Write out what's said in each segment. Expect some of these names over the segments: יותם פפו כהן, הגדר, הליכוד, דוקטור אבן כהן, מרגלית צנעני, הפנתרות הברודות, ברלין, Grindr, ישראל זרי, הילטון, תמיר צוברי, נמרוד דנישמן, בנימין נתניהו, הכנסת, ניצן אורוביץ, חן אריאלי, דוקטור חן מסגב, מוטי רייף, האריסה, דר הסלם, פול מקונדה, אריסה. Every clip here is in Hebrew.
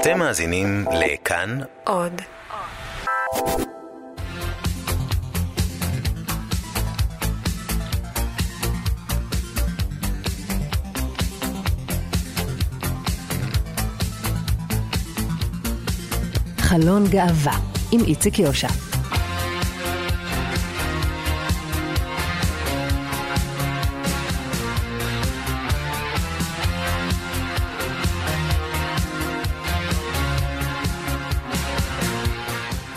אתם מאזינים לכאן עוד. חלון גאווה עם איציק יושע.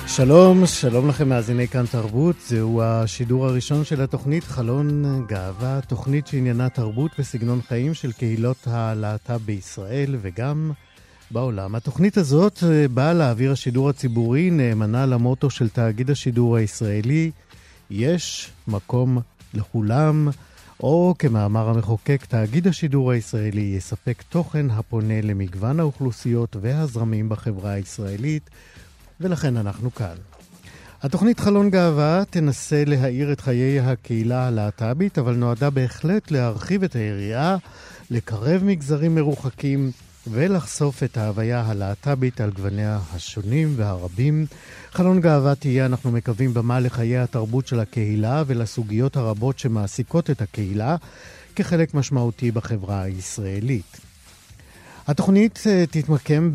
שלום, שלום לכם מאזיני כאן תרבות, זהו השידור הראשון של התוכנית חלון גאווה, תוכנית שעניינה תרבות וסגנון חיים של קהילות הלהט"ב בישראל וגם בעולם. התוכנית הזאת באה להעביר השידור הציבורי נאמנה למוטו של תאגיד השידור הישראלי, יש מקום לכולם, או כמאמר המחוקק, תאגיד השידור הישראלי יספק תוכן הפונה למגוון האוכלוסיות והזרמים בחברה הישראלית, ולכן אנחנו כאן. התוכנית חלון גאווה תנסה להאיר את חיי הקהילה הלהט"בית, אבל נועדה בהחלט להרחיב את היריעה, לקרב מגזרים מרוחקים ולחשוף את ההוויה הלהט"בית על גווניה השונים והרבים. חלון גאווה תהיה, אנחנו מקווים, במה לחיי התרבות של הקהילה ולסוגיות הרבות שמעסיקות את הקהילה כחלק משמעותי בחברה הישראלית. התוכנית תתמקם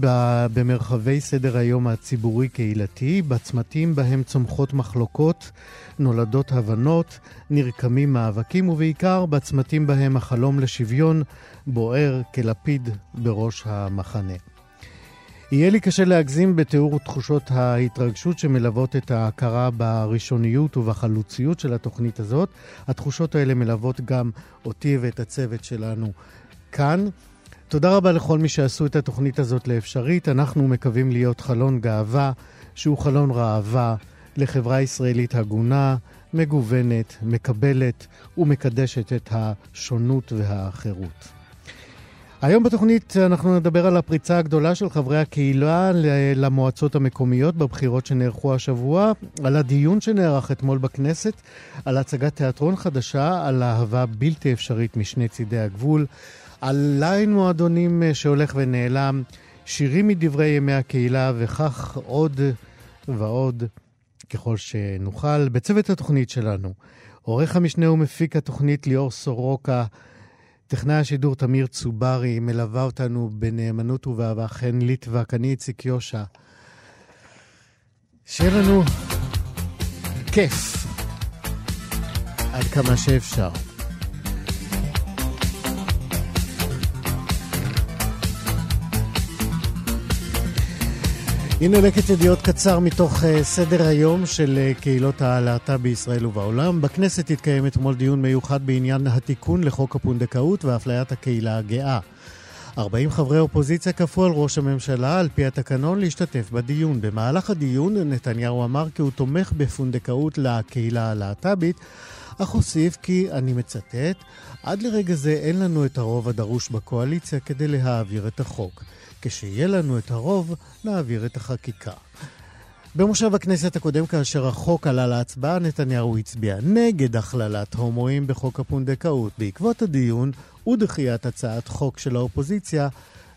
במרחבי סדר היום הציבורי קהילתי, בצמתים בהם צומחות מחלוקות, נולדות הבנות, נרקמים מאבקים, ובעיקר בצמתים בהם החלום לשוויון בוער כלפיד בראש המחנה. יהיה לי קשה להגזים בתיאור תחושות ההתרגשות שמלוות את ההכרה בראשוניות ובחלוציות של התוכנית הזאת. התחושות האלה מלוות גם אותי ואת הצוות שלנו כאן. תודה רבה לכל מי שעשו את התוכנית הזאת לאפשרית. אנחנו מקווים להיות חלון גאווה, שהוא חלון ראווה לחברה ישראלית הגונה, מגוונת, מקבלת ומקדשת את השונות והאחרות. היום בתוכנית אנחנו נדבר על הפריצה הגדולה של חברי הקהילה למועצות המקומיות בבחירות שנערכו השבוע, על הדיון שנערך אתמול בכנסת, על הצגת תיאטרון חדשה, על אהבה בלתי אפשרית משני צידי הגבול, על ליין מועדונים שהולך ונעלם, שירים מדברי ימי הקהילה וכך עוד ועוד ככל שנוכל. בצוות התוכנית שלנו, עורך המשנה ומפיק התוכנית ליאור סורוקה, טכנאי השידור תמיר צוברי, מלווה אותנו בנאמנות ובאהבה חן ליטבק, אני איציק יושע. שיהיה לנו כיף עד כמה שאפשר. הנה לקט ידיעות קצר מתוך סדר היום של קהילות הלהט"ב בישראל ובעולם. בכנסת התקיים אתמול דיון מיוחד בעניין התיקון לחוק הפונדקאות ואפליית הקהילה הגאה. 40 חברי אופוזיציה כפו על ראש הממשלה על פי התקנון להשתתף בדיון. במהלך הדיון נתניהו אמר כי הוא תומך בפונדקאות לקהילה הלהט"בית, אך הוסיף כי, אני מצטט, עד לרגע זה אין לנו את הרוב הדרוש בקואליציה כדי להעביר את החוק. כשיהיה לנו את הרוב, נעביר את החקיקה. במושב הכנסת הקודם, כאשר החוק עלה להצבעה, נתניהו הצביע נגד הכללת הומואים בחוק הפונדקאות. בעקבות הדיון ודחיית הצעת חוק של האופוזיציה,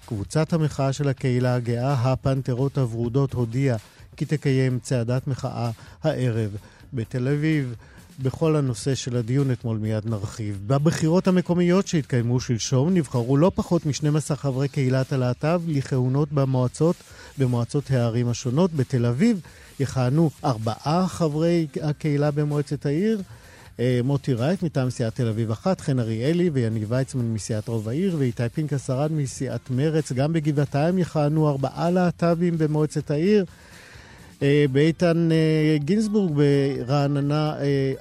קבוצת המחאה של הקהילה הגאה, הפנתרות הברודות, הודיעה כי תקיים צעדת מחאה הערב בתל אביב. בכל הנושא של הדיון אתמול מיד נרחיב. בבחירות המקומיות שהתקיימו שלשום נבחרו לא פחות מ12 חברי קהילת הלהט"ב לכהונות במועצות הערים השונות. בתל אביב יכהנו 4 חברי הקהילה במועצת העיר, מוטי רייף מטעם סיעת תל אביב אחת, חן אריאלי ויניב ויצמן מסיעת רוב העיר ואיתי פנקס ארד מסיעת מרץ. גם בגבעתיים יכהנו 4 להט"בים במועצת העיר. באיתן גינסבורג ברעננה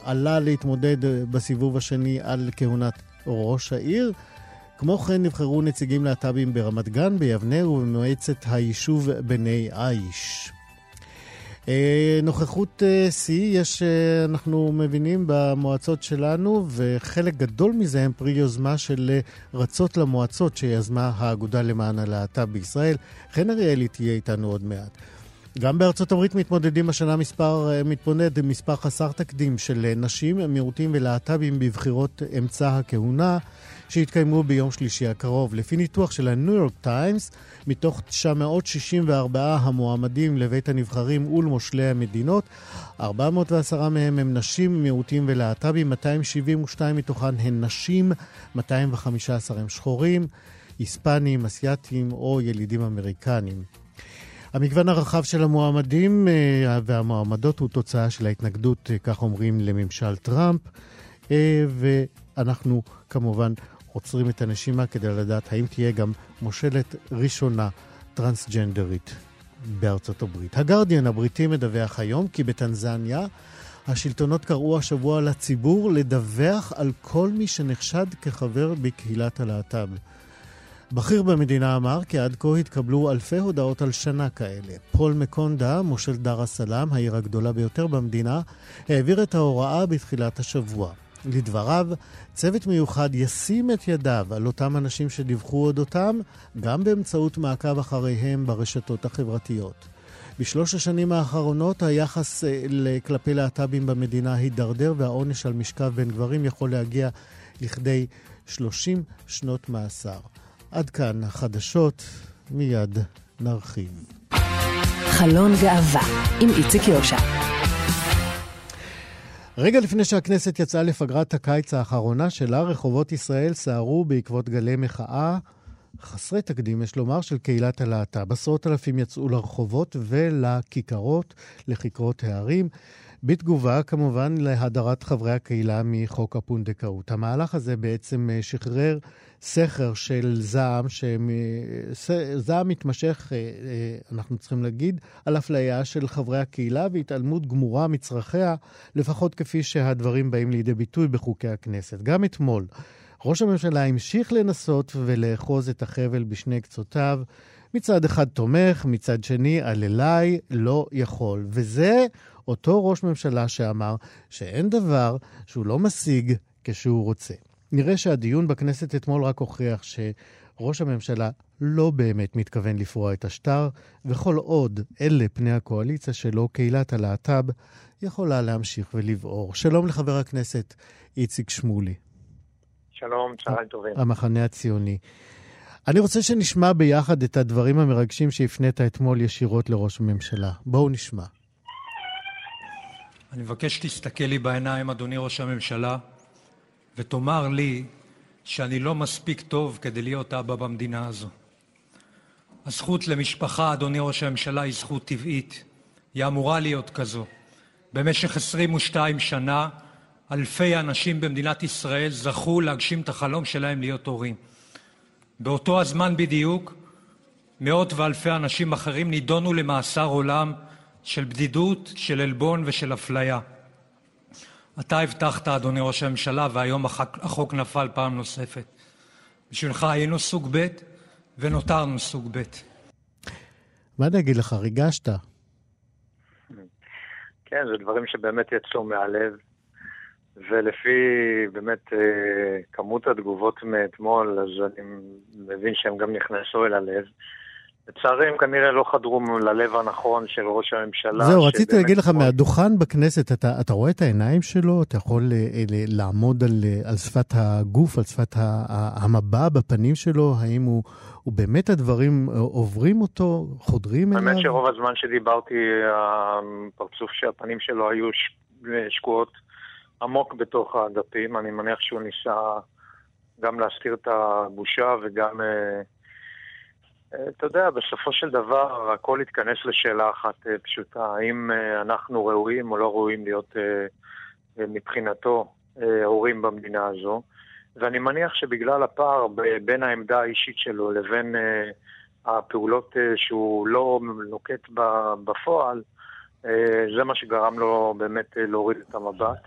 עלה להתמודד בסיבוב השני על כהונת ראש העיר. כמו כן נבחרו נציגים להט"בים ברמת גן, ביבנה ובמועצת היישוב בני עיש. נוכחות שיא יש, אנחנו מבינים, במועצות שלנו, וחלק גדול מזה הם פרי יוזמה של רצות למועצות שיזמה האגודה למען הלהט"ב בישראל. חן אריאלי תהיה איתנו עוד מעט. גם בארצות הברית מתמודדים השנה מספר חסר תקדים של נשים, מיעוטים ולהט"בים בבחירות אמצע הכהונה שהתקיימו ביום שלישי הקרוב. לפי ניתוח של הניו יורק טיימס, מתוך 964 המועמדים לבית הנבחרים ולמושלי המדינות, 410 מהם הם נשים, מיעוטים ולהט"בים, 272 מתוכן הן נשים, 215 הם שחורים, היספנים, אסיאטים או ילידים אמריקנים. המגוון הרחב של המועמדים והמועמדות הוא תוצאה של ההתנגדות, כך אומרים, לממשל טראמפ, ואנחנו כמובן עוצרים את הנשימה כדי לדעת האם תהיה גם מושלת ראשונה טרנסג'נדרית בארצות הברית. הגרדיאן הבריטי מדווח היום כי בטנזניה השלטונות קראו השבוע לציבור לדווח על כל מי שנחשד כחבר בקהילת הלהט"ב. בכיר במדינה אמר כי עד כה התקבלו אלפי הודעות על שנה כאלה. פול מקונדה, מושל דר הסלם, העיר הגדולה ביותר במדינה, העביר את ההוראה בתחילת השבוע. לדבריו, צוות מיוחד ישים את ידיו על אותם אנשים שדיווחו אודותם, גם באמצעות מעקב אחריהם ברשתות החברתיות. בשלוש השנים האחרונות היחס כלפי להט"בים במדינה הידרדר, והעונש על משכב בין גברים יכול להגיע לכדי 30 שנות מאסר. עד כאן החדשות, מיד נרחיב. חלון גאווה עם איציק יושע. רגע לפני שהכנסת יצאה לפגרת הקיץ האחרונה שלה, רחובות ישראל סערו בעקבות גלי מחאה חסרי תקדים, יש לומר, של קהילת הלהט"ב. עשרות אלפים יצאו לרחובות ולכיכרות, לכיכרות הערים, בתגובה כמובן להדרת חברי הקהילה מחוק הפונדקאות. המהלך הזה בעצם שחרר סכר של זעם, זעם מתמשך, אנחנו צריכים להגיד, על אפליה של חברי הקהילה והתעלמות גמורה מצרכיה, לפחות כפי שהדברים באים לידי ביטוי בחוקי הכנסת. גם אתמול, ראש הממשלה המשיך לנסות ולאחוז את החבל בשני קצותיו, מצד אחד תומך, מצד שני על אליי לא יכול. וזה אותו ראש ממשלה שאמר שאין דבר שהוא לא משיג כשהוא רוצה. נראה שהדיון בכנסת אתמול רק הוכיח שראש הממשלה לא באמת מתכוון לפרוע את השטר, וכל עוד אלה פני הקואליציה שלו, קהילת הלהט"ב יכולה להמשיך ולבעור. שלום לחבר הכנסת איציק שמולי. שלום, צהריים טובים. המחנה הציוני. אני רוצה שנשמע ביחד את הדברים המרגשים שהפנית אתמול ישירות לראש הממשלה. בואו נשמע. אני מבקש שתסתכל לי בעיניים, אדוני ראש הממשלה, ותאמר לי שאני לא מספיק טוב כדי להיות אבא במדינה הזו. הזכות למשפחה, אדוני ראש הממשלה, היא זכות טבעית. היא אמורה להיות כזו. במשך 22 שנה, אלפי אנשים במדינת ישראל זכו להגשים את החלום שלהם להיות הורים. באותו הזמן בדיוק, מאות ואלפי אנשים אחרים נידונו למאסר עולם של בדידות, של אלבון ושל אפליה. אתה הבטחת, אדוני ראש הממשלה, והיום החוק נפל פעם נוספת. בשבילך היינו סוג ב' ונותרנו סוג ב'. מה נגיד לך? ריגשת? כן, זה דברים שבאמת יצאו מהלב. ולפי באמת כמות התגובות מאתמול, אז אני מבין שהם גם נכנסו אל הלב. לצערי הם כנראה לא חדרו ללב הנכון של ראש הממשלה. זהו, רציתי להגיד לך, מהדוכן בכנסת, אתה רואה את העיניים שלו? אתה יכול לעמוד על שפת הגוף, על שפת המבע בפנים שלו? האם הוא באמת הדברים עוברים אותו, חודרים אליו? באמת שרוב הזמן שדיברתי, הפרצוף שהפנים שלו היו שקועות עמוק בתוך הדפים. אני מניח שהוא ניסה גם להסתיר את הבושה וגם... אתה יודע, בסופו של דבר הכל התכנס לשאלה אחת פשוטה, האם אנחנו ראויים או לא ראויים להיות מבחינתו הורים במדינה הזו, ואני מניח שבגלל הפער בין העמדה האישית שלו לבין הפעולות שהוא לא נוקט בפועל, זה מה שגרם לו באמת להוריד את המבט.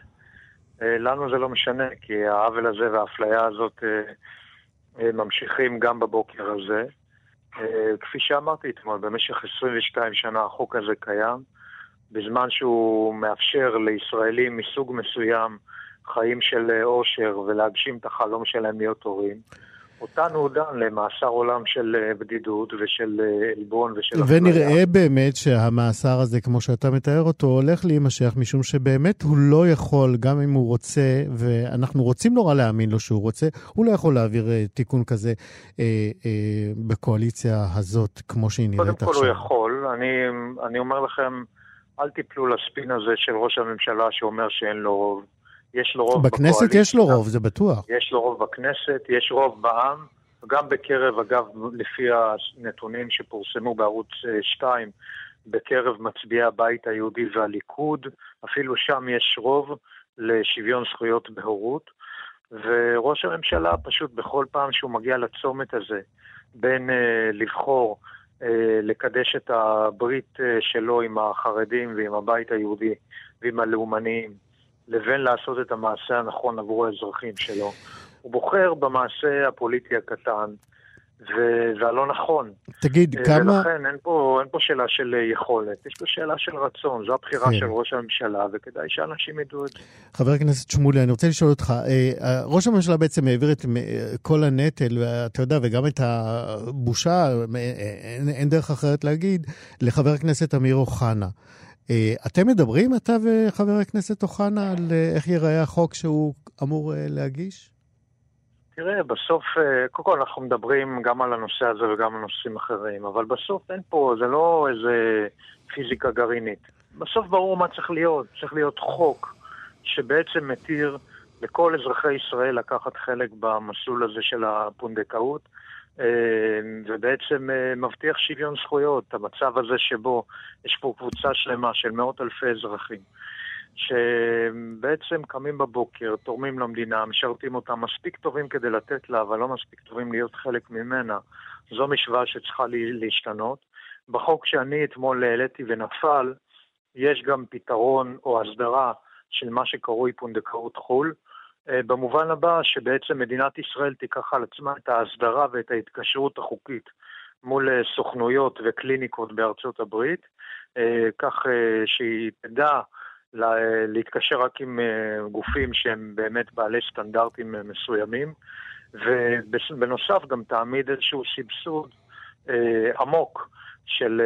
לנו זה לא משנה, כי העוול הזה והאפליה הזאת ממשיכים גם בבוקר הזה. כפי שאמרתי אתמול, במשך 22 שנה החוק הזה קיים, בזמן שהוא מאפשר לישראלים מסוג מסוים חיים של אושר ולהגשים את החלום שלהם להיות הורים. אותנו דן למאסר עולם של בדידות ושל עלבון ושל... ונראה באמת שהמאסר הזה, כמו שאתה מתאר אותו, הולך להימשך, משום שבאמת הוא לא יכול, גם אם הוא רוצה, ואנחנו רוצים נורא להאמין לו שהוא רוצה, הוא לא יכול להעביר תיקון כזה בקואליציה הזאת, כמו שהיא נראית עכשיו. קודם כל הוא יכול, אני אומר לכם, אל תיפלו לספין הזה של ראש הממשלה שאומר שאין לו רוב. יש לו רוב בכנסת, יש לו רוב, זה בטוח. יש לו רוב בכנסת, יש רוב בעם, גם בקרב, אגב, לפי הנתונים שפורסמו בערוץ 2, בקרב מצביעי הבית היהודי והליכוד, אפילו שם יש רוב לשוויון זכויות בהורות, וראש הממשלה פשוט בכל פעם שהוא מגיע לצומת הזה, בין לבחור לקדש את הברית שלו עם החרדים ועם הבית היהודי ועם הלאומניים, לבין לעשות את המעשה הנכון עבור האזרחים שלו. הוא בוחר במעשה הפוליטי הקטן, והלא נכון. תגיד, כמה... ולכן אין פה שאלה של יכולת, יש פה שאלה של רצון, זו הבחירה של ראש הממשלה, וכדאי שאנשים ידעו את זה. חבר הכנסת שמולי, אני רוצה לשאול אותך, ראש הממשלה בעצם העביר את כל הנטל, אתה יודע, וגם את הבושה, אין דרך אחרת להגיד, לחבר הכנסת אמיר אוחנה. אתם מדברים, אתה וחבר הכנסת אוחנה, על איך ייראה החוק שהוא אמור להגיש? תראה, בסוף, קודם כל אנחנו מדברים גם על הנושא הזה וגם על נושאים אחרים, אבל בסוף אין פה, זה לא איזה פיזיקה גרעינית. בסוף ברור מה צריך להיות, צריך להיות חוק שבעצם מתיר לכל אזרחי ישראל לקחת חלק במסלול הזה של הפונדקאות, ובעצם מבטיח שוויון זכויות, המצב הזה שבו יש פה קבוצה שלמה של מאות אלפי אזרחים, שבעצם קמים בבוקר, תורמים למדינה, משרתים אותם מספיק טובים כדי לתת לה, אבל לא מספיק טובים להיות חלק ממנה. זו משוואה שצריכה להשתנות. בחוק שאני אתמול העליתי ונפל, יש גם פתרון או הסדרה של מה שקרוי פונדקאות חול, במובן הבא שבעצם מדינת ישראל תיקח על עצמה את ההסדרה ואת ההתקשרות החוקית מול סוכנויות וקליניקות בארצות הברית, כך שהיא תדע להתקשר רק עם גופים שהם באמת בעלי סטנדרטים מסוימים, ובנוסף גם תעמיד איזשהו סבסוד עמוק של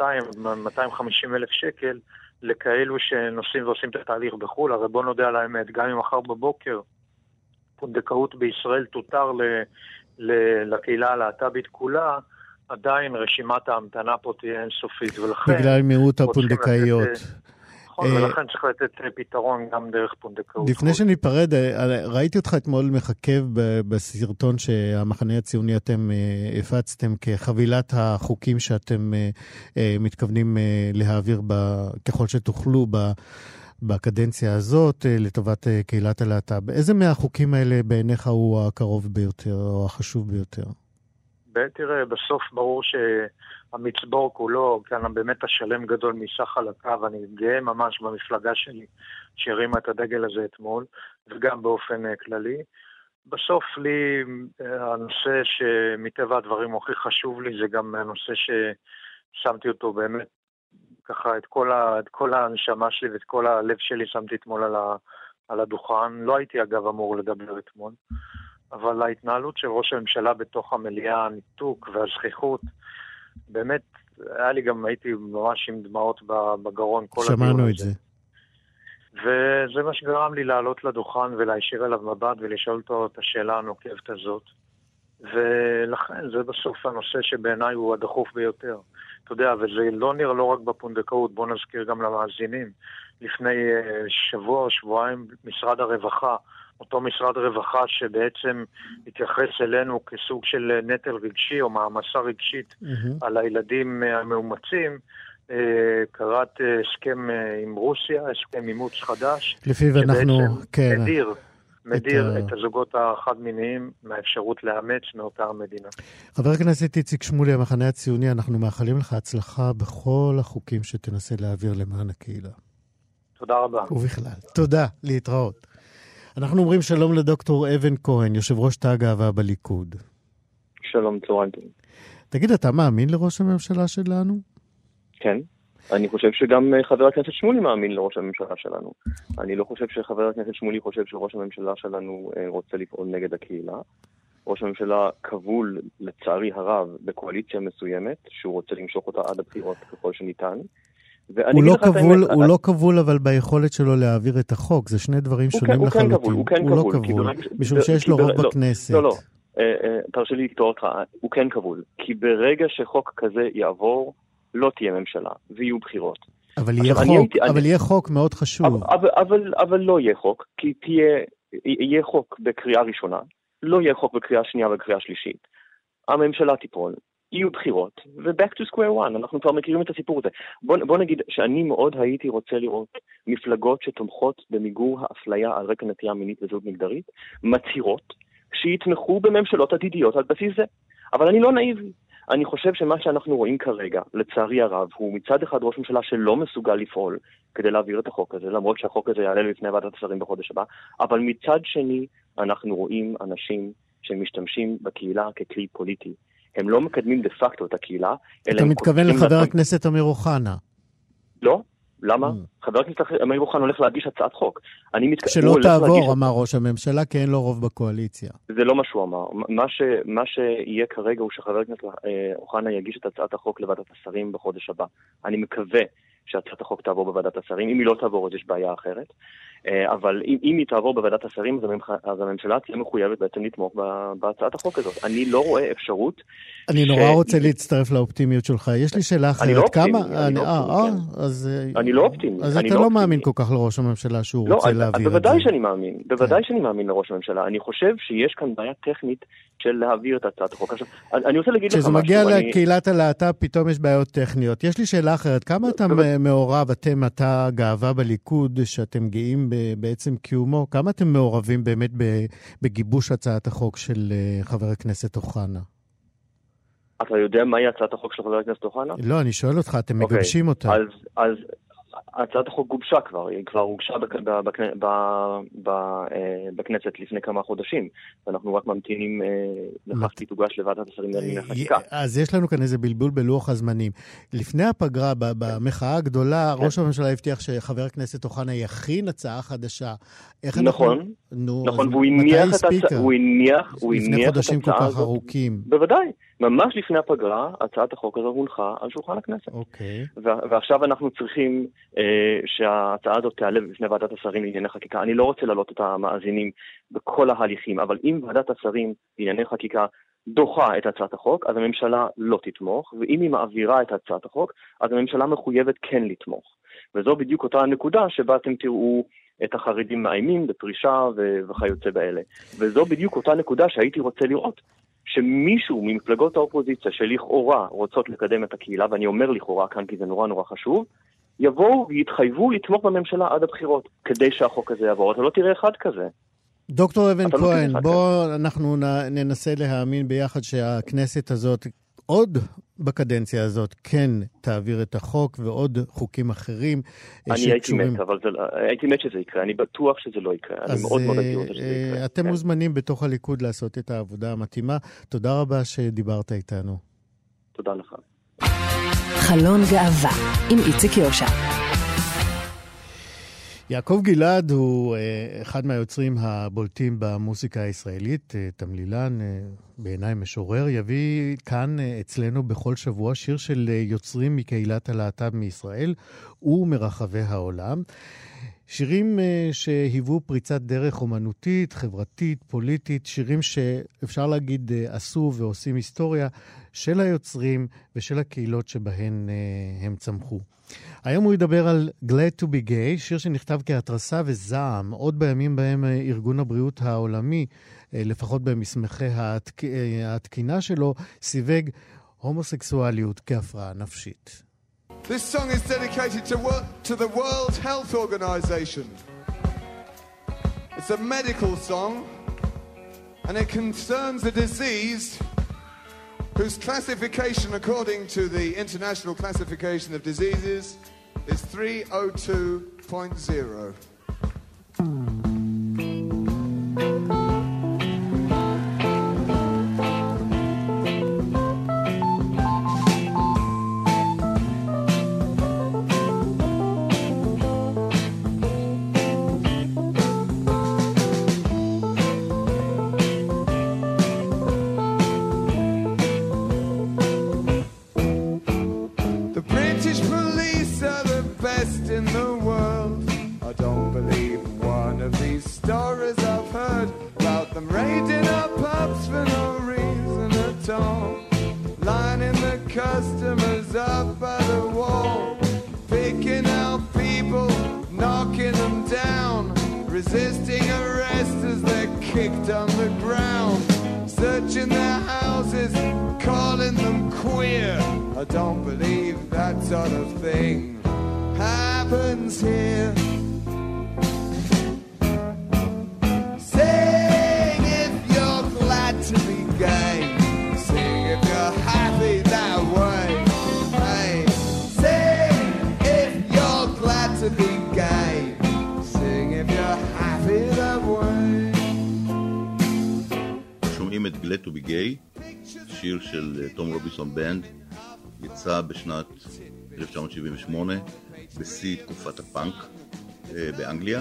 200-250 אלף שקל, לכאלו שנוסעים ועושים את התהליך בחול. הרי בוא נודע על האמת, גם אם מחר בבוקר פונדקאות בישראל תותר לקהילה הלהט"בית כולה, עדיין רשימת ההמתנה פה תהיה אינסופית. בגלל מיעוט הפונדקאיות. ולכן צריך לתת פתרון גם דרך פונדקאות. לפני שניפרד, ראיתי אותך אתמול מחכב בסרטון שהמחנה הציוני אתם הפצתם כחבילת החוקים שאתם מתכוונים להעביר ככל שתוכלו בקדנציה הזאת לטובת קהילת הלהט"ב. איזה מהחוקים האלה בעיניך הוא הקרוב ביותר או החשוב ביותר? תראה, בסוף ברור שהמצבור כולו, כאן באמת השלם גדול מסך על הקו, אני גאה ממש במפלגה שלי שהרימה את הדגל הזה אתמול, וגם באופן כללי. בסוף לי, הנושא שמטבע הדברים הוא הכי חשוב לי, זה גם הנושא ששמתי אותו באמת, ככה את כל הנשמה שלי ואת כל הלב שלי שמתי אתמול על הדוכן, לא הייתי אגב אמור לדבר אתמול, אבל ההתנהלות של ראש הממשלה בתוך המליאה, הניתוק והזכיחות, באמת, היה לי גם, הייתי ממש עם דמעות בגרון כל הדיון הזה. שמענו את זה. וזה מה שגרם לי לעלות לדוכן ולהישיר אליו מבט ולשאול אותו את השאלה הנוקבת הזאת. ולכן זה בסוף הנושא שבעיניי הוא הדחוף ביותר. אתה יודע, וזה לא נראה לא רק בפונדקאות, בוא נזכיר גם למאזינים. לפני שבוע או שבועיים, משרד הרווחה, אותו משרד רווחה שבעצם התייחס אלינו כסוג של נטל רגשי או מעמסה רגשית על הילדים המאומצים, קראת הסכם עם רוסיה, הסכם אימוץ חדש, שבעצם מדיר את הזוגות החד מיניים מהאפשרות לאמץ מאותה המדינה. חבר הכנסת איציק שמולי, המחנה הציוני, אנחנו מאחלים לך הצלחה בכל החוקים שתנסה להעביר למען הקהילה. תודה רבה. ובכלל, תודה, להתראות. אנחנו אומרים שלום לדוקטור אבן כהן, יושב ראש תא הגאווה בליכוד. שלום, צהריים טובים. תגיד, אתה מאמין לראש הממשלה שלנו? כן. אני חושב שגם חבר הכנסת שמולי מאמין לראש הממשלה שלנו. אני לא חושב שחבר הכנסת שמולי חושב שראש הממשלה שלנו רוצה לפעול נגד הקהילה. ראש הממשלה כבול, לצערי הרב, בקואליציה מסוימת, שהוא רוצה למשוך אותה עד הבחירות ככל שניתן. הוא לא כבול, אבל ביכולת שלו להעביר את החוק, זה שני דברים שונים לחלוטין. הוא לא כבול, משום שיש לו רוב בכנסת. לא, לא, תרשי לי לקטוע אותך, הוא כן כבול, כי ברגע שחוק כזה יעבור, לא תהיה ממשלה, ויהיו בחירות. אבל יהיה חוק מאוד חשוב. אבל לא יהיה חוק, כי יהיה חוק בקריאה ראשונה, לא יהיה חוק בקריאה שנייה ובקריאה שלישית. הממשלה תיפול, יהיו בחירות, ו-back to square one, אנחנו כבר מכירים את הסיפור הזה. בוא נגיד שאני מאוד הייתי רוצה לראות מפלגות שתומכות במיגור האפליה על רקע נטייה מינית וזהות מגדרית, מצהירות שיתמכו בממשלות עתידיות על בסיס זה. אבל אני לא נאיבי. אני חושב שמה שאנחנו רואים כרגע, לצערי הרב, הוא מצד אחד ראש ממשלה שלא מסוגל לפעול כדי להעביר את החוק הזה, למרות שהחוק הזה יעלה לפני ועדת השרים בחודש הבא, אבל מצד שני אנחנו רואים אנשים שמשתמשים בקהילה ככלי פוליטי. הם לא מקדמים דה פקטו את הקהילה. אתה מתכוון לחבר הכנסת אמיר אוחנה? לא, למה? חבר הכנסת אמיר אוחנה הולך להגיש הצעת חוק. שלא תעבור, אמר ראש הממשלה, כי אין לו רוב בקואליציה. זה לא מה שהוא אמר. מה שיהיה כרגע הוא שחבר הכנסת אוחנה יגיש את הצעת החוק לוועדת השרים בחודש הבא. אני מקווה שהצעת החוק תעבור בוועדת השרים. אם היא לא תעבור, אז יש בעיה אחרת. אבל אם היא תעבור בוועדת השרים, אז הממשלה תהיה מחויבת בעצם לתמוך בהצעת החוק הזאת. אני לא רואה אפשרות. אני נורא רוצה להצטרף לאופטימיות שלך. יש לי שאלה אחרת. אני לא אופטימי. אז אתה לא מאמין כל כך לראש הממשלה שהוא רוצה להעביר את זה. בוודאי שאני מאמין. בוודאי שאני מאמין לראש הממשלה. אני חושב שיש כאן בעיה טכנית של להעביר את הצעת החוק. אני רוצה להגיד לך משהו. כשזה מגיע לקהילת הלהט"ב, פתאום יש בעיות טכניות. יש לי שאלה אחרת. כמה אתה מעורב, אתה גאווה בליכוד שאתם גאים בעצם קיומו, כמה אתם מעורבים באמת בגיבוש הצעת החוק של חבר הכנסת אוחנה? אתה יודע מהי הצעת החוק של חבר הכנסת אוחנה? לא, אני שואל אותך, אתם מגבשים אותה. אז הצעת החוק גובשה כבר, היא כבר הוגשה בכנסת לפני כמה חודשים, ואנחנו רק ממתינים לכך תוגש לוועדת השרים לענייני חקיקה. אז יש לנו כאן איזה בלבול בלוח הזמנים. לפני הפגרה, במחאה הגדולה, ראש הממשלה הבטיח שחבר הכנסת אוחנה יכין הצעה חדשה. נכון, והוא הניח לפני חודשים כל כך ארוכים. בוודאי. ממש לפני הפגרה, הצעת החוק הזו הונחה על שולחן הכנסת. ועכשיו אנחנו צריכים שההצעה הזאת תעלה בפני ועדת השרים לענייני חקיקה. אני לא רוצה להעלות את המאזינים בכל ההליכים, אבל אם ועדת השרים לענייני חקיקה דוחה את הצעת החוק, אז הממשלה לא תתמוך, ואם היא מעבירה את הצעת החוק, אז הממשלה מחויבת כן לתמוך. וזו בדיוק אותה הנקודה שבה אתם תראו את החרדים מאיימים בפרישה וכיוצא באלה. וזו בדיוק אותה נקודה שהייתי רוצה לראות. שמישהו ממפלגות האופוזיציה שלכאורה רוצות לקדם את הקהילה, ואני אומר לכאורה כאן כי זה נורא נורא חשוב, יבואו ויתחייבו לתמוך בממשלה עד הבחירות, כדי שהחוק הזה יעבור. אתה לא תראה אחד כזה. דוקטור אבן כהן, בואו אנחנו ננסה להאמין ביחד שהכנסת הזאת עוד בקדנציה הזאת כן תעביר את החוק ועוד חוקים אחרים. אני הייתי מת שזה יקרה, אני בטוח שזה לא יקרה. אז אתם מוזמנים בתוך הליכוד לעשות את העבודה המתאימה. תודה רבה שדיברת איתנו. תודה לך. חלון גאווה עם איציק יושע. יעקב גלעד הוא אחד מהיוצרים הבולטים במוסיקה הישראלית, תמלילן, בעיניי משורר, יביא כאן אצלנו בכל שבוע שיר של יוצרים מקהילת הלהט"ב מישראל ומרחבי העולם. שירים שהיוו פריצת דרך אומנותית, חברתית, פוליטית, שירים שאפשר להגיד עשו ועושים היסטוריה של היוצרים ושל הקהילות שבהן הם צמחו. היום הוא ידבר על GLAD TO BE GAY, שיר שנכתב כהתרסה וזעם, עוד בימים בהם ארגון הבריאות העולמי, לפחות במסמכי התקינה שלו, סיווג הומוסקסואליות כהפרעה נפשית. This song is dedicated to the World Health Organization. It's a medical song and it concerns a disease whose classification according to the International Classification of Diseases is 302.0. customers up by the wall, picking out people, knocking them down, resisting arrest as they're kicked on the ground, searching their houses, calling them queer. I don't believe that sort of thing happens here. שומעים את GLAD TO BE GAY, שיר של Tom Robinson Band, יצא בשנת 1978 בשיא תקופת הפאנק באנגליה,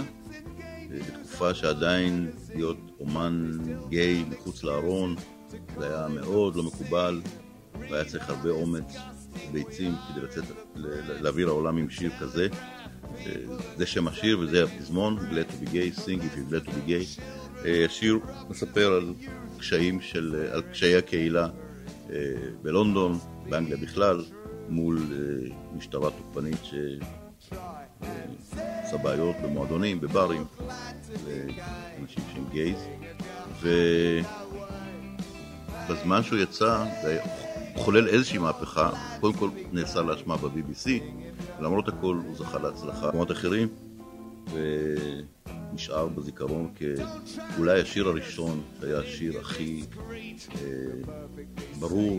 בתקופה שעדיין להיות אומן גיי מחוץ לארון זה היה מאוד לא מקובל, והיה צריך הרבה אומץ ביצים כדי לצאת לאוויר העולם עם שיר כזה. זה שם השיר וזה הפזמון, GLAD TO BE GAY, Sing If You're GLAD TO BE GAY. השיר מספר על קשיי הקהילה בלונדון, באנגליה בכלל, מול משטרה תוקפנית שעשה בעיות במועדונים, בברים, אנשים שהם גייז. ובזמן שהוא יצא, זה חולל איזושהי מהפכה. קודם כל נעשה להשמע ב-BBC, למרות הכל הוא זכה להצלחה במות אחרים, ונשאר בזיכרון כאולי השיר הראשון שהיה השיר הכי ברור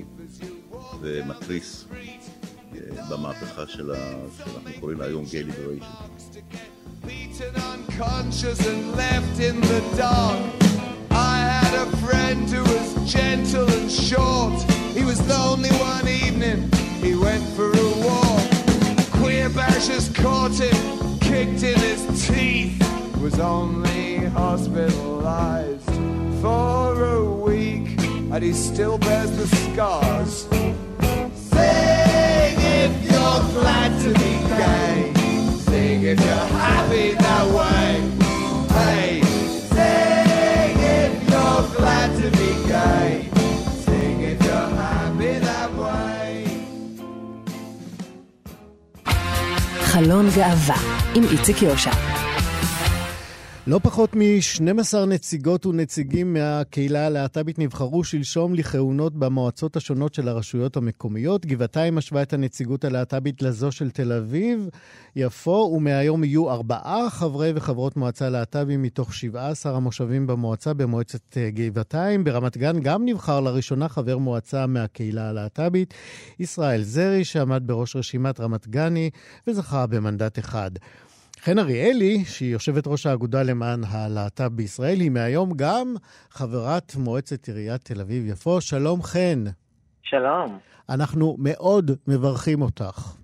ומתריס במהפכה שאנחנו קוראים לה היום גיי ליבריישן. I had a friend who was gentle and short. He was lonely one evening. He went for a walk. Queer bashers caught him, kicked in his teeth. Was only hospitalized for a week, and he still bears the scars. Sing if you're glad to be gay, sing if you're happy that way. Hey, sing if you're glad to be gay, sing if you're happy that way. חלון גאווה עם איציק יושע. לא פחות מ-12 נציגות ונציגים מהקהילה הלהט"בית נבחרו שלשום לכהונות במועצות השונות של הרשויות המקומיות. גבעתיים משווה את הנציגות הלהט"בית לזו של תל אביב, יפו, ומהיום יהיו 4 חברי וחברות מועצה להט"בים מתוך 17 המושבים במועצה במועצת גבעתיים. ברמת גן גם נבחר לראשונה חבר מועצה מהקהילה הלהט"בית, ישראל זרי, שעמד בראש רשימת רמת גני וזכה במנדט אחד. חן אריאלי, שהיא יושבת ראש האגודה למען הלהט"ב בישראל, היא מהיום גם חברת מועצת עיריית תל אביב-יפו. שלום חן. שלום. אנחנו מאוד מברכים אותך.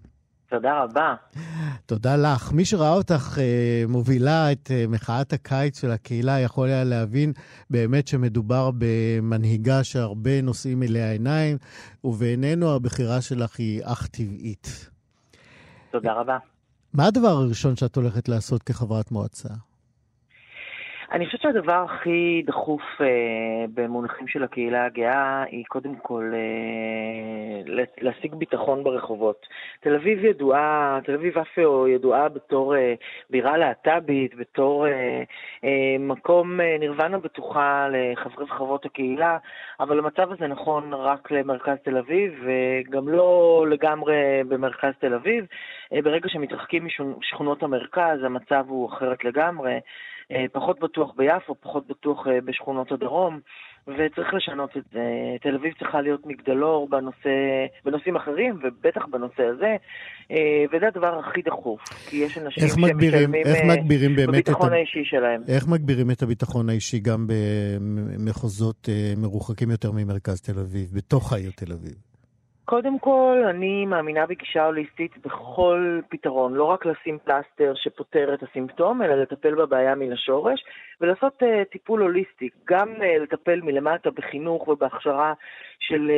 תודה רבה. תודה לך. מי שראה אותך מובילה את מחאת הקיץ של הקהילה יכול היה להבין באמת שמדובר במנהיגה שהרבה נושאים אליה עיניים, ובינינו הבחירה שלך היא אך טבעית. תודה רבה. מה הדבר הראשון שאת הולכת לעשות כחברת מועצה? אני חושבת שהדבר הכי דחוף במונחים של הקהילה הגאה היא קודם כל להשיג ביטחון ברחובות. תל אביב ידועה, תל אביב אפילו ידועה בתור בירה להט"בית, בתור מקום נירוונה בטוחה לחברי וחברות הקהילה, אבל המצב הזה נכון רק למרכז תל אביב וגם לא לגמרי במרכז תל אביב. ברגע שמתרחקים משכונות המרכז המצב הוא אחרת לגמרי. פחות בטוח ביפו, פחות בטוח בשכונות הדרום, וצריך לשנות את זה. תל אביב צריכה להיות מגדלור בנושאים אחרים, ובטח בנושא הזה, וזה הדבר הכי דחוף, כי יש אנשים שמשלמים בביטחון האישי שלהם. איך מגבירים את הביטחון האישי גם במחוזות מרוחקים יותר ממרכז תל אביב, בתוך העיר תל אביב? קודם כל, אני מאמינה בגישה הוליסטית בכל פתרון, לא רק לשים פלסטר שפותר את הסימפטום, אלא לטפל בבעיה מן השורש, ולעשות טיפול הוליסטי, גם לטפל מלמטה בחינוך ובהכשרה של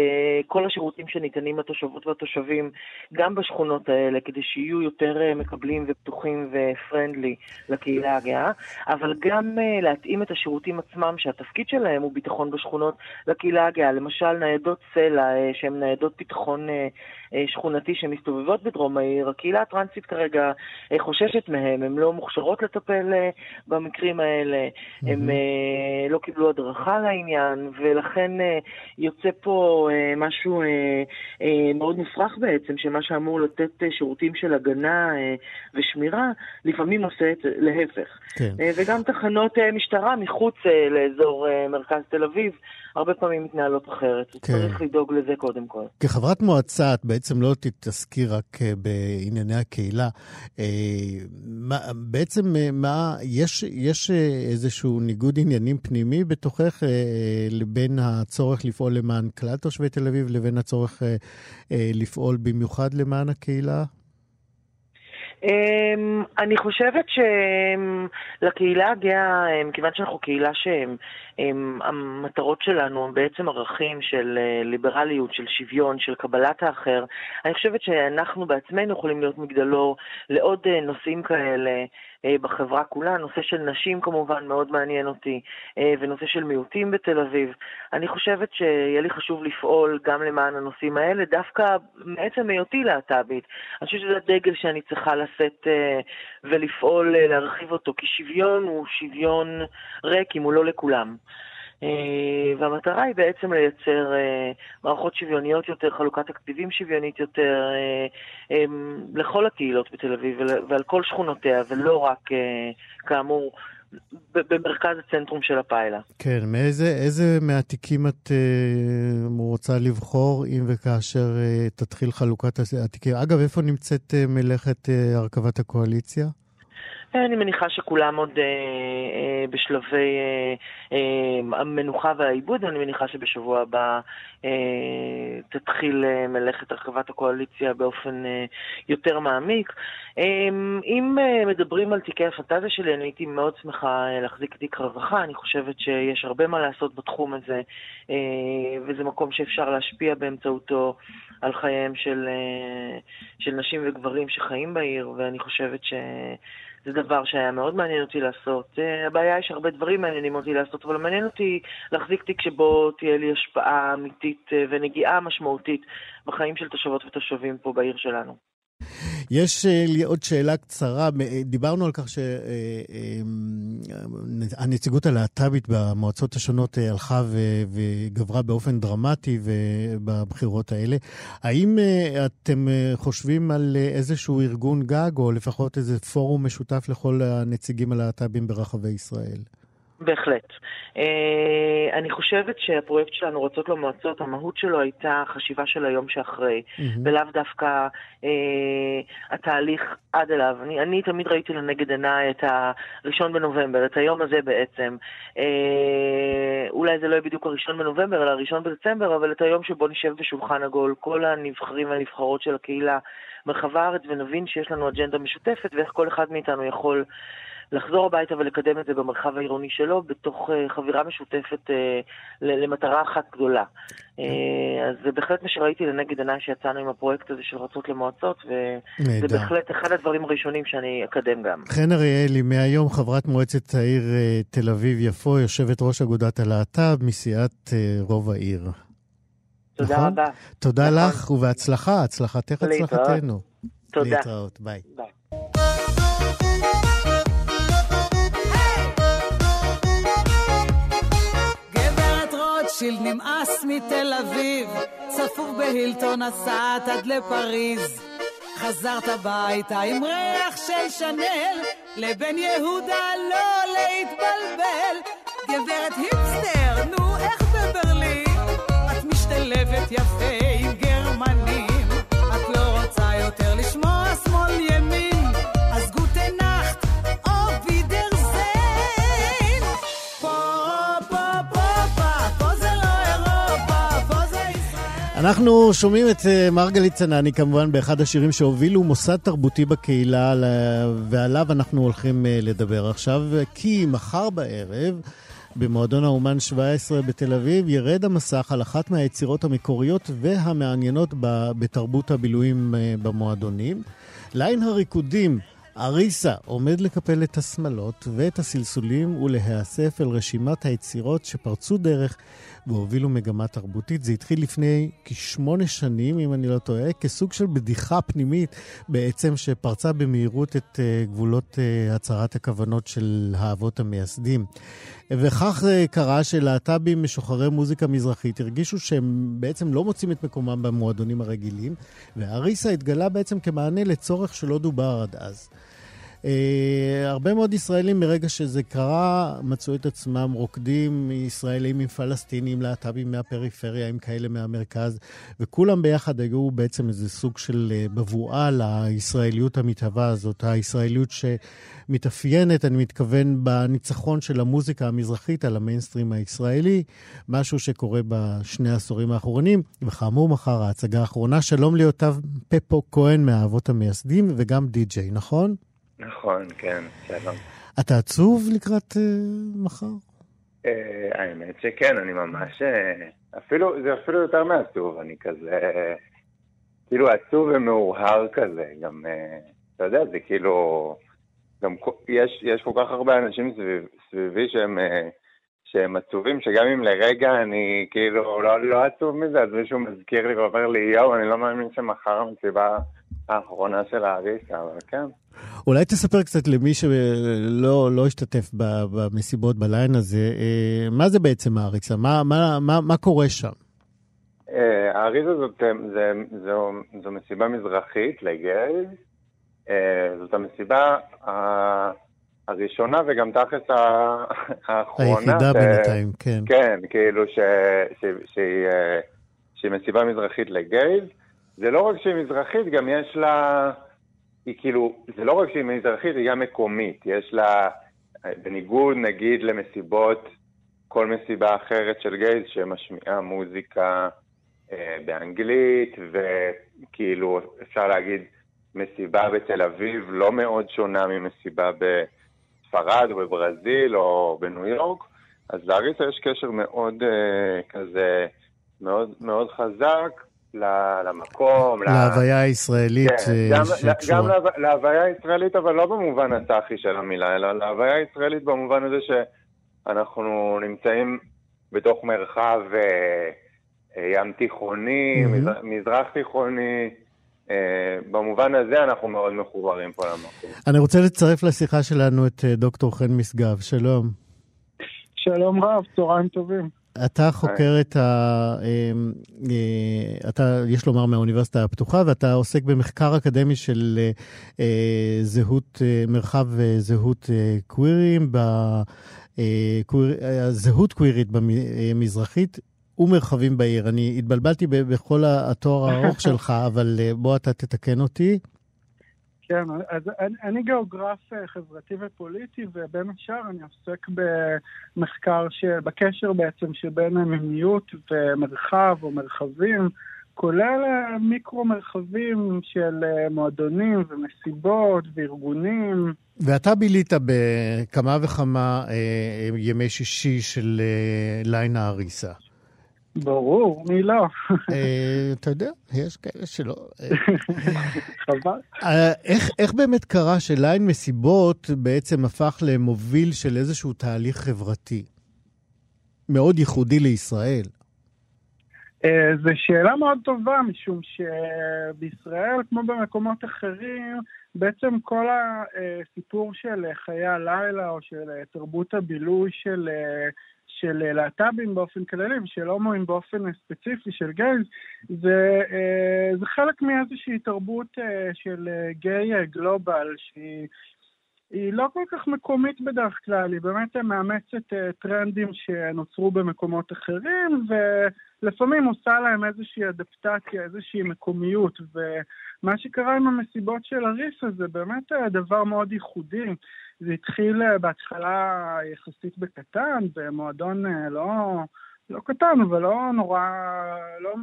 כל השירותים שניתנים לתושבות והתושבים, גם בשכונות האלה, כדי שיהיו יותר מקבלים ופתוחים ופרנדלי לקהילה הגאה, אבל גם להתאים את השירותים עצמם, שהתפקיד שלהם הוא ביטחון בשכונות לקהילה הגאה, למשל ניידות סלע, שהן ניידות ביטחון שכונתי שמסתובבות בדרום העיר, הקהילה הטרנסית כרגע חוששת מהם, הן לא מוכשרות לטפל במקרים האלה, הן לא קיבלו הדרכה לעניין, ולכן יוצא פה משהו מאוד מופרך בעצם, שמה שאמור לתת שירותים של הגנה ושמירה, לפעמים עושה להפך. וגם תחנות משטרה מחוץ לאזור מרכז תל אביב, הרבה פעמים מתנהלות אחרת. צריך לדאוג לזה קודם כל. כחברת מועצה, את בעצם לא תתעסקי רק בענייני הקהילה. בעצם יש איזשהו ניגוד עניינים פנימי בתוכך לבין הצורך לפעול למען כלל תושבי תל אביב, לבין הצורך לפעול במיוחד למען הקהילה? אני חושבת שלקהילה הגאה, כיוון שאנחנו קהילה שהמטרות שלנו הם בעצם ערכים של ליברליות, של שוויון, של קבלת האחר, אני חושבת שאנחנו בעצמנו יכולים להיות מגדלור לעוד נושאים כאלה בחברה כולה. נושא של נשים כמובן מאוד מעניין אותי, ונושא של מיעוטים בתל אביב. אני חושבת שיהיה לי חשוב לפעול גם למען הנושאים האלה, דווקא מעצם היותי להט"בית. אני חושבת שזה הדגל שאני צריכה לשאת ולפעול, להרחיב אותו, כי שוויון הוא שוויון ריק אם הוא לא לכולם. והמטרה היא בעצם לייצר מערכות שוויוניות יותר, חלוקת תקציבים שוויונית יותר לכל הקהילות בתל אביב ועל כל שכונותיה, ולא רק כאמור במרכז הצנטרום של הפעילה. כן, מאיזה מהתיקים את רוצה לבחור אם וכאשר תתחיל חלוקת התיקים? אגב, איפה נמצאת מלאכת הרכבת הקואליציה? אני מניחה שכולם עוד בשלבי המנוחה והעיבוד, אני מניחה שבשבוע הבא תתחיל מלאכת הרכבת הקואליציה באופן יותר מעמיק. אם מדברים על תיקי הפנטזיה שלי, אני הייתי מאוד שמחה להחזיק תיק רווחה, אני חושבת שיש הרבה מה לעשות בתחום הזה, וזה מקום שאפשר להשפיע באמצעותו על חייהם של נשים וגברים שחיים בעיר, ואני חושבת ש... זה דבר שהיה מאוד מעניין אותי לעשות. הבעיה היא שהרבה דברים מעניינים אותי לעשות, אבל מעניין אותי להחזיק תיק שבו תהיה לי השפעה אמיתית ונגיעה משמעותית בחיים של תושבות ותושבים פה בעיר שלנו. יש לי עוד שאלה קצרה. דיברנו על כך שהנציגות הלהט"בית במועצות השונות הלכה וגברה באופן דרמטי בבחירות האלה. האם אתם חושבים על איזשהו ארגון גג או לפחות איזה פורום משותף לכל הנציגים הלהט"בים ברחבי ישראל? בהחלט. אני חושבת שהפרויקט שלנו רוצות למועצות, המהות שלו הייתה חשיבה של היום שאחרי, ולאו דווקא התהליך עד אליו. אני תמיד ראיתי לנגד עיניי את הראשון בנובמבר, את היום הזה בעצם. אולי זה לא יהיה בדיוק הראשון בנובמבר, אלא הראשון בדצמבר, אבל את היום שבו נשב בשולחן עגול, כל הנבחרים והנבחרות של הקהילה מרחב הארץ, ונבין שיש לנו אג'נדה משותפת, ואיך כל אחד מאיתנו יכול לחזור הביתה ולקדם את זה במרחב העירוני שלו, בתוך חבירה משותפת למטרה אחת גדולה. אז זה בהחלט מה שראיתי לנגד עיניי שיצאנו עם הפרויקט הזה של רצות למועצות, וזה בהחלט אחד הדברים הראשונים שאני אקדם גם. חן אריאלי, מהיום חברת מועצת העיר תל אביב-יפו, יושבת ראש אגודת הלהט"ב, מסיעת רוב העיר. תודה רבה. תודה לך, ובהצלחה, הצלחתך, הצלחתנו. תודה. להתראות, ביי. ביי. נמאס מתל אביב, צפוף בהילטון, נסעת עד לפריז, חזרת הביתה עם ריח של שנל, לבן יהודה לא להתבלבל. גברת היפסטר, נו איך בברלין את משתלבת יפה עם גרמנים, את לא רוצה יותר לשמוע שמאל ימין, אז גוטה נחת או בידר. אנחנו שומעים את מרגלית צנעני כמובן באחד השירים שהובילו מוסד תרבותי בקהילה, ועליו אנחנו הולכים לדבר עכשיו, כי מחר בערב במועדון האומן 17 בתל אביב ירד המסך על אחת מהיצירות המקוריות והמעניינות בתרבות הבילויים במועדונים. ליין הריקודים אריסה עומד לקפל את השמלות ואת הסלסולים ולהיאסף אל רשימת היצירות שפרצו דרך והובילו מגמה תרבותית. זה התחיל לפני כ8 שנים, אם אני לא טועה, כסוג של בדיחה פנימית בעצם שפרצה במהירות את גבולות הצהרת הכוונות של האבות המייסדים. וכך קרה שלהט"בים משוחררי מוזיקה מזרחית הרגישו שהם בעצם לא מוצאים את מקומם במועדונים הרגילים, והאריסה התגלה בעצם כמענה לצורך שלא דובר עד אז. הרבה מאוד ישראלים מרגע שזה קרה מצאו את עצמם רוקדים, ישראלים עם פלסטינים, להט"בים מהפריפריה, עם כאלה מהמרכז, וכולם ביחד היו בעצם איזה סוג של בבואה לישראליות המתהווה הזאת, הישראליות שמתאפיינת, אני מתכוון, בניצחון של המוזיקה המזרחית על המיינסטרים הישראלי, משהו שקורה ב2 העשורים האחרונים, וכאמור מחר ההצגה האחרונה. שלום ליוטב פפו כהן מהאבות המייסדים, וגם די-ג'יי, נכון? נכון, כן, שלום. אתה עצוב לקראת מחר? האמת שכן, אני ממש... זה אפילו יותר מעצוב, אני כזה... כאילו עצוב ומאוהר כזה, גם... אתה יודע, זה כאילו... גם יש כל כך הרבה אנשים סביבי שהם עצובים, שגם אם לרגע אני כאילו לא עצוב מזה, אז מישהו מזכיר לי ואומר לי, יאו, אני לא מאמין שמחר המסיבה... האחרונה של האריסה, אבל כן. אולי תספר קצת למי שלא השתתף במסיבות בליין הזה, מה זה בעצם האריסה? מה קורה שם? האריסה זו מסיבה מזרחית לגייז, זאת המסיבה הראשונה וגם תכלס האחרונה. היחידה בינתיים, כן. כן, כאילו שהיא מסיבה מזרחית לגייז, זה לא רק שהיא מזרחית, גם יש לה, היא כאילו, זה לא רק שהיא מזרחית, היא גם מקומית. יש לה, בניגוד נגיד למסיבות, כל מסיבה אחרת של גייז שמשמיעה מוזיקה באנגלית, וכאילו אפשר להגיד מסיבה בתל אביב לא מאוד שונה ממסיבה בספרד או בברזיל או בניו יורק, אז לאריסה יש קשר מאוד כזה, מאוד מאוד חזק, למקום, להוויה הישראלית, גם להוויה הישראלית, אבל לא במובן התחי של המילה, אלא להוויה הישראלית במובן הזה שאנחנו נמצאים בתוך מרחב ים תיכוני, מזרח תיכוני, במובן הזה אנחנו מאוד מחוברים פה למקום. אני רוצה לצרף לשיחה שלנו את דוקטור חן מסגב. שלום. שלום רב, צהריים טובים. אתה חוקר את יש לומר מהאוניברסיטה הפתוחה, ואתה עוסק במחקר אקדמי של זהות, מרחב זהות קווירים, זהות קווירית במזרחית ומרחבים בעיר. אני התבלבלתי בכל התואר הארוך שלך, אבל בוא אתה תתקן אותי. כן, אז אני גיאוגרף חברתי ופוליטי, ובין השאר אני עוסק במחקר בקשר בעצם שבין המיניות ומרחב או מרחבים, כולל מיקרו-מרחבים של מועדונים ומסיבות וארגונים. ואתה בילית בכמה וכמה ימי שישי של ליין האריסה. ברור, מי לא. אתה יודע, יש כאלה שלא. חבל. איך באמת קרה שליין מסיבות בעצם הפך למוביל של איזשהו תהליך חברתי מאוד ייחודי לישראל? זו שאלה מאוד טובה, משום שבישראל, כמו במקומות אחרים, בעצם כל הסיפור של חיי הלילה או של תרבות הבילוי של להט"בים באופן כללי, ושל הומואים באופן ספציפי של גייז, זה חלק מאיזושהי תרבות של גיי גלובל, שהיא לא כל כך מקומית בדרך כלל, היא באמת מאמצת טרנדים שנוצרו במקומות אחרים, ולפעמים עושה להם איזושהי אדפטציה, איזושהי מקומיות, ומה שקרה עם המסיבות של אריסה זה באמת דבר מאוד ייחודי. זה התחיל בהתחלה יחסית בקטן, במועדון לא, לא קטן, אבל לא נורא,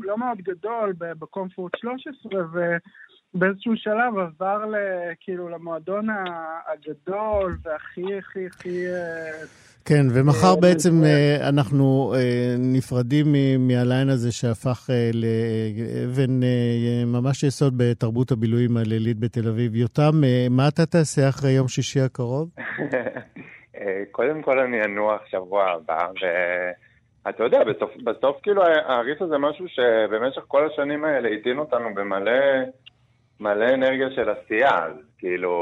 לא מאוד גדול בקומפורט 13, ובאיזשהו שלב עבר כאילו למועדון הגדול והכי, הכי, הכי... כן, ומחר בעצם אנחנו נפרדים מהליין הזה שהפך לאבן ממש יסוד בתרבות הבילויים הלילית בתל אביב. יותם, מה אתה תעשה אחרי יום שישי הקרוב? קודם כל אני אנוח שבוע הבא, ואתה יודע, בסוף כאילו האריסה זה משהו שבמשך כל השנים האלה התאים אותנו במלא מלא אנרגיה של עשייה, אז כאילו,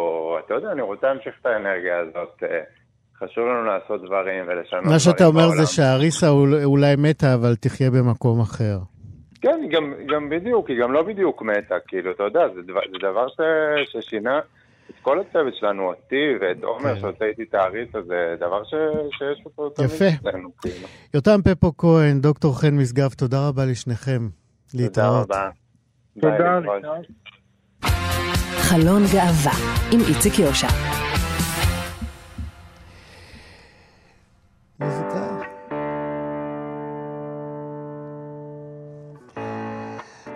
אתה יודע, אני רוצה להמשיך את האנרגיה הזאת, חשוב לנו לעשות דברים ולשנות דברים בעולם. מה שאתה אומר זה שהאריסה אולי מתה, אבל תחיה במקום אחר. כן, גם בדיוק, היא גם לא בדיוק מתה, כאילו, אתה יודע, זה דבר ששינה את כל הצוות שלנו, אותי ואת עומר שעושה איתי תאריס, אז זה דבר שיש אותו תמיד. יפה. יותם פפו כהן, דוקטור חן מסגב, תודה רבה לשניכם. להתראות. תודה רבה. חלון גאווה עם איציק יושע. מוזיקה.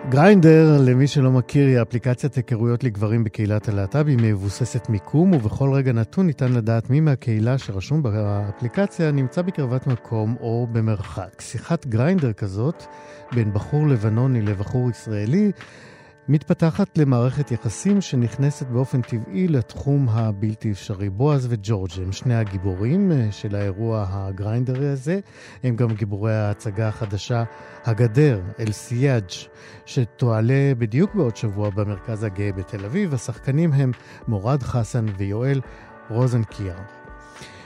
גריינדר, למי שלא מכיר, היא אפליקציית היכרויות לגברים בקהילת הלהט"ב. היא מבוססת מיקום, ובכל רגע נתון ניתן לדעת מי מהקהילה שרשום באפליקציה נמצא בקרבת מקום או במרחק. שיחת גריינדר כזאת בין בחור לבנוני לבחור ישראלי מתפתחת למערכת יחסים שנכנסת באופן טבעי לתחום הבלתי אפשרי. בועז וג'ורג' הם שני הגיבורים של האירוע הגריינדרי הזה. הם גם גיבורי ההצגה החדשה הגדר, אל סייאג', שתועלה בדיוק בעוד שבוע במרכז הגאה בתל אביב. השחקנים הם מורד חסן ויואל רוזנקיאר.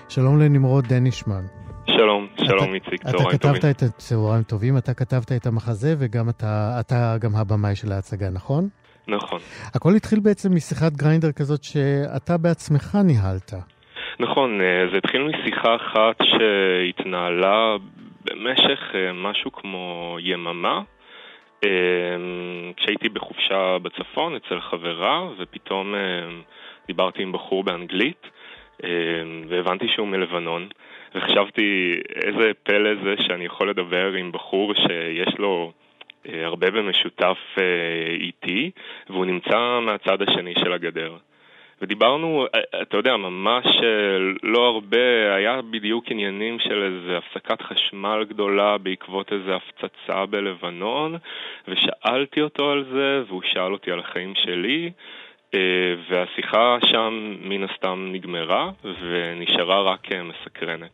שלום לנמרוד דנישמן. שלום, שלום איציק, צהריים טובים. אתה כתבת את צהריים טובים, אתה כתבת את המחזה וגם אתה גם הבמאי של ההצגה, נכון? נכון. הכל התחיל בעצם משיחת גריינדר כזאת שאתה בעצמך ניהלת. נכון, זה התחיל משיחה אחת שהתנהלה במשך משהו כמו יממה, כשהייתי בחופשה בצפון אצל חברה ופתאום דיברתי עם בחור באנגלית והבנתי שהוא מלבנון. וחשבתי איזה פלא זה שאני יכול לדבר עם בחור שיש לו הרבה במשותף איתי, והוא נמצא מהצד השני של הגדר. ודיברנו, אתה יודע, ממש לא הרבה, היה בדיוק עניינים של איזו הפסקת חשמל גדולה בעקבות איזו הפצצה בלבנון, ושאלתי אותו על זה, והוא שאל אותי על החיים שלי, והשיחה שם מן הסתם נגמרה ונשארה רק מסקרנת.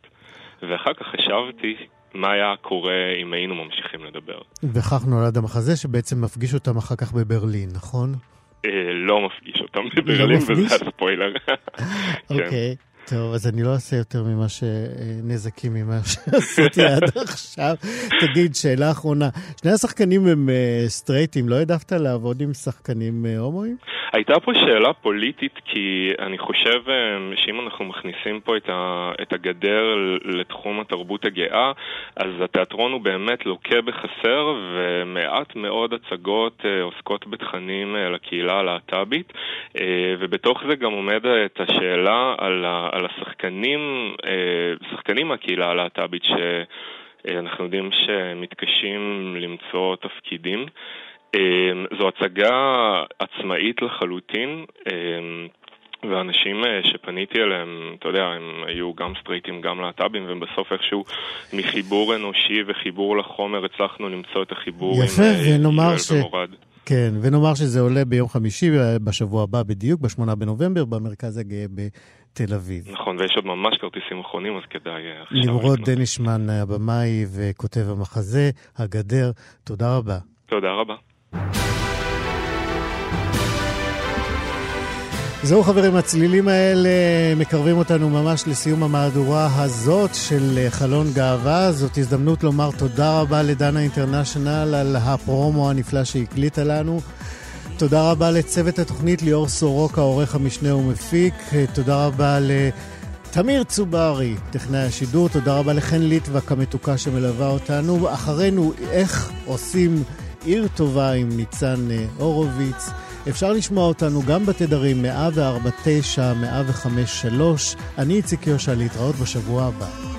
ואחר כך חשבתי מה היה קורה אם היינו ממשיכים לדבר. וכך נולד המחזה שבעצם מפגיש אותם אחר כך בברלין, נכון? לא מפגיש אותם בברלין, וזה הספוילר. אוקיי. טוב, אז אני לא אעשה יותר ממה שנזקים ממה שעשיתי עד עכשיו. תגיד, שאלה אחרונה, שני השחקנים הם סטרייטים, לא העדפת לעבוד עם שחקנים הומואים? הייתה פה שאלה פוליטית, כי אני חושב שאם אנחנו מכניסים פה את הגדר לתחום התרבות הגאה, אז התיאטרון הוא באמת לוקה בחסר, ומעט מאוד הצגות עוסקות בתכנים לקהילה הלהט"בית, ובתוך זה גם עומד את השאלה על השחקנים מהקהילה הלהט"בית שאנחנו יודעים שמתקשים למצוא תפקידים. זו הצגה עצמאית לחלוטין, ואנשים שפניתי אליהם, אתה יודע, הם היו גם סטרייטים, גם להט"בים, ובסוף איכשהו מחיבור אנושי וחיבור לחומר הצלחנו למצוא את החיבור. יפה, ונאמר ומורד. כן, ונאמר שזה עולה ביום חמישי, בשבוע הבא בדיוק, ב8 בנובמבר, במרכז הגאה בתל אביב. נכון, ויש עוד ממש כרטיסים אחרונים, אז כדאי... נמרוד דנישמן, הבמאי וכותב המחזה, הגדר, תודה רבה. תודה רבה. זהו חברים, הצלילים האלה מקרבים אותנו ממש לסיום המהדורה הזאת של חלון גאווה. זאת הזדמנות לומר תודה רבה לדנה אינטרנשיונל על הפרומו הנפלא שהקליטה לנו. תודה רבה לצוות התוכנית, ליאור סורוקה, עורך המשנה ומפיק. תודה רבה לתמיר צוברי, טכנאי השידור. תודה רבה לחן ליטבק המתוקה שמלווה אותנו. אחרינו, איך עושים עיר טובה עם ניצן אורוביץ. אפשר לשמוע אותנו גם בתדרים 104.9, 105.3. אני איציק יושע, להתראות בשבוע הבא.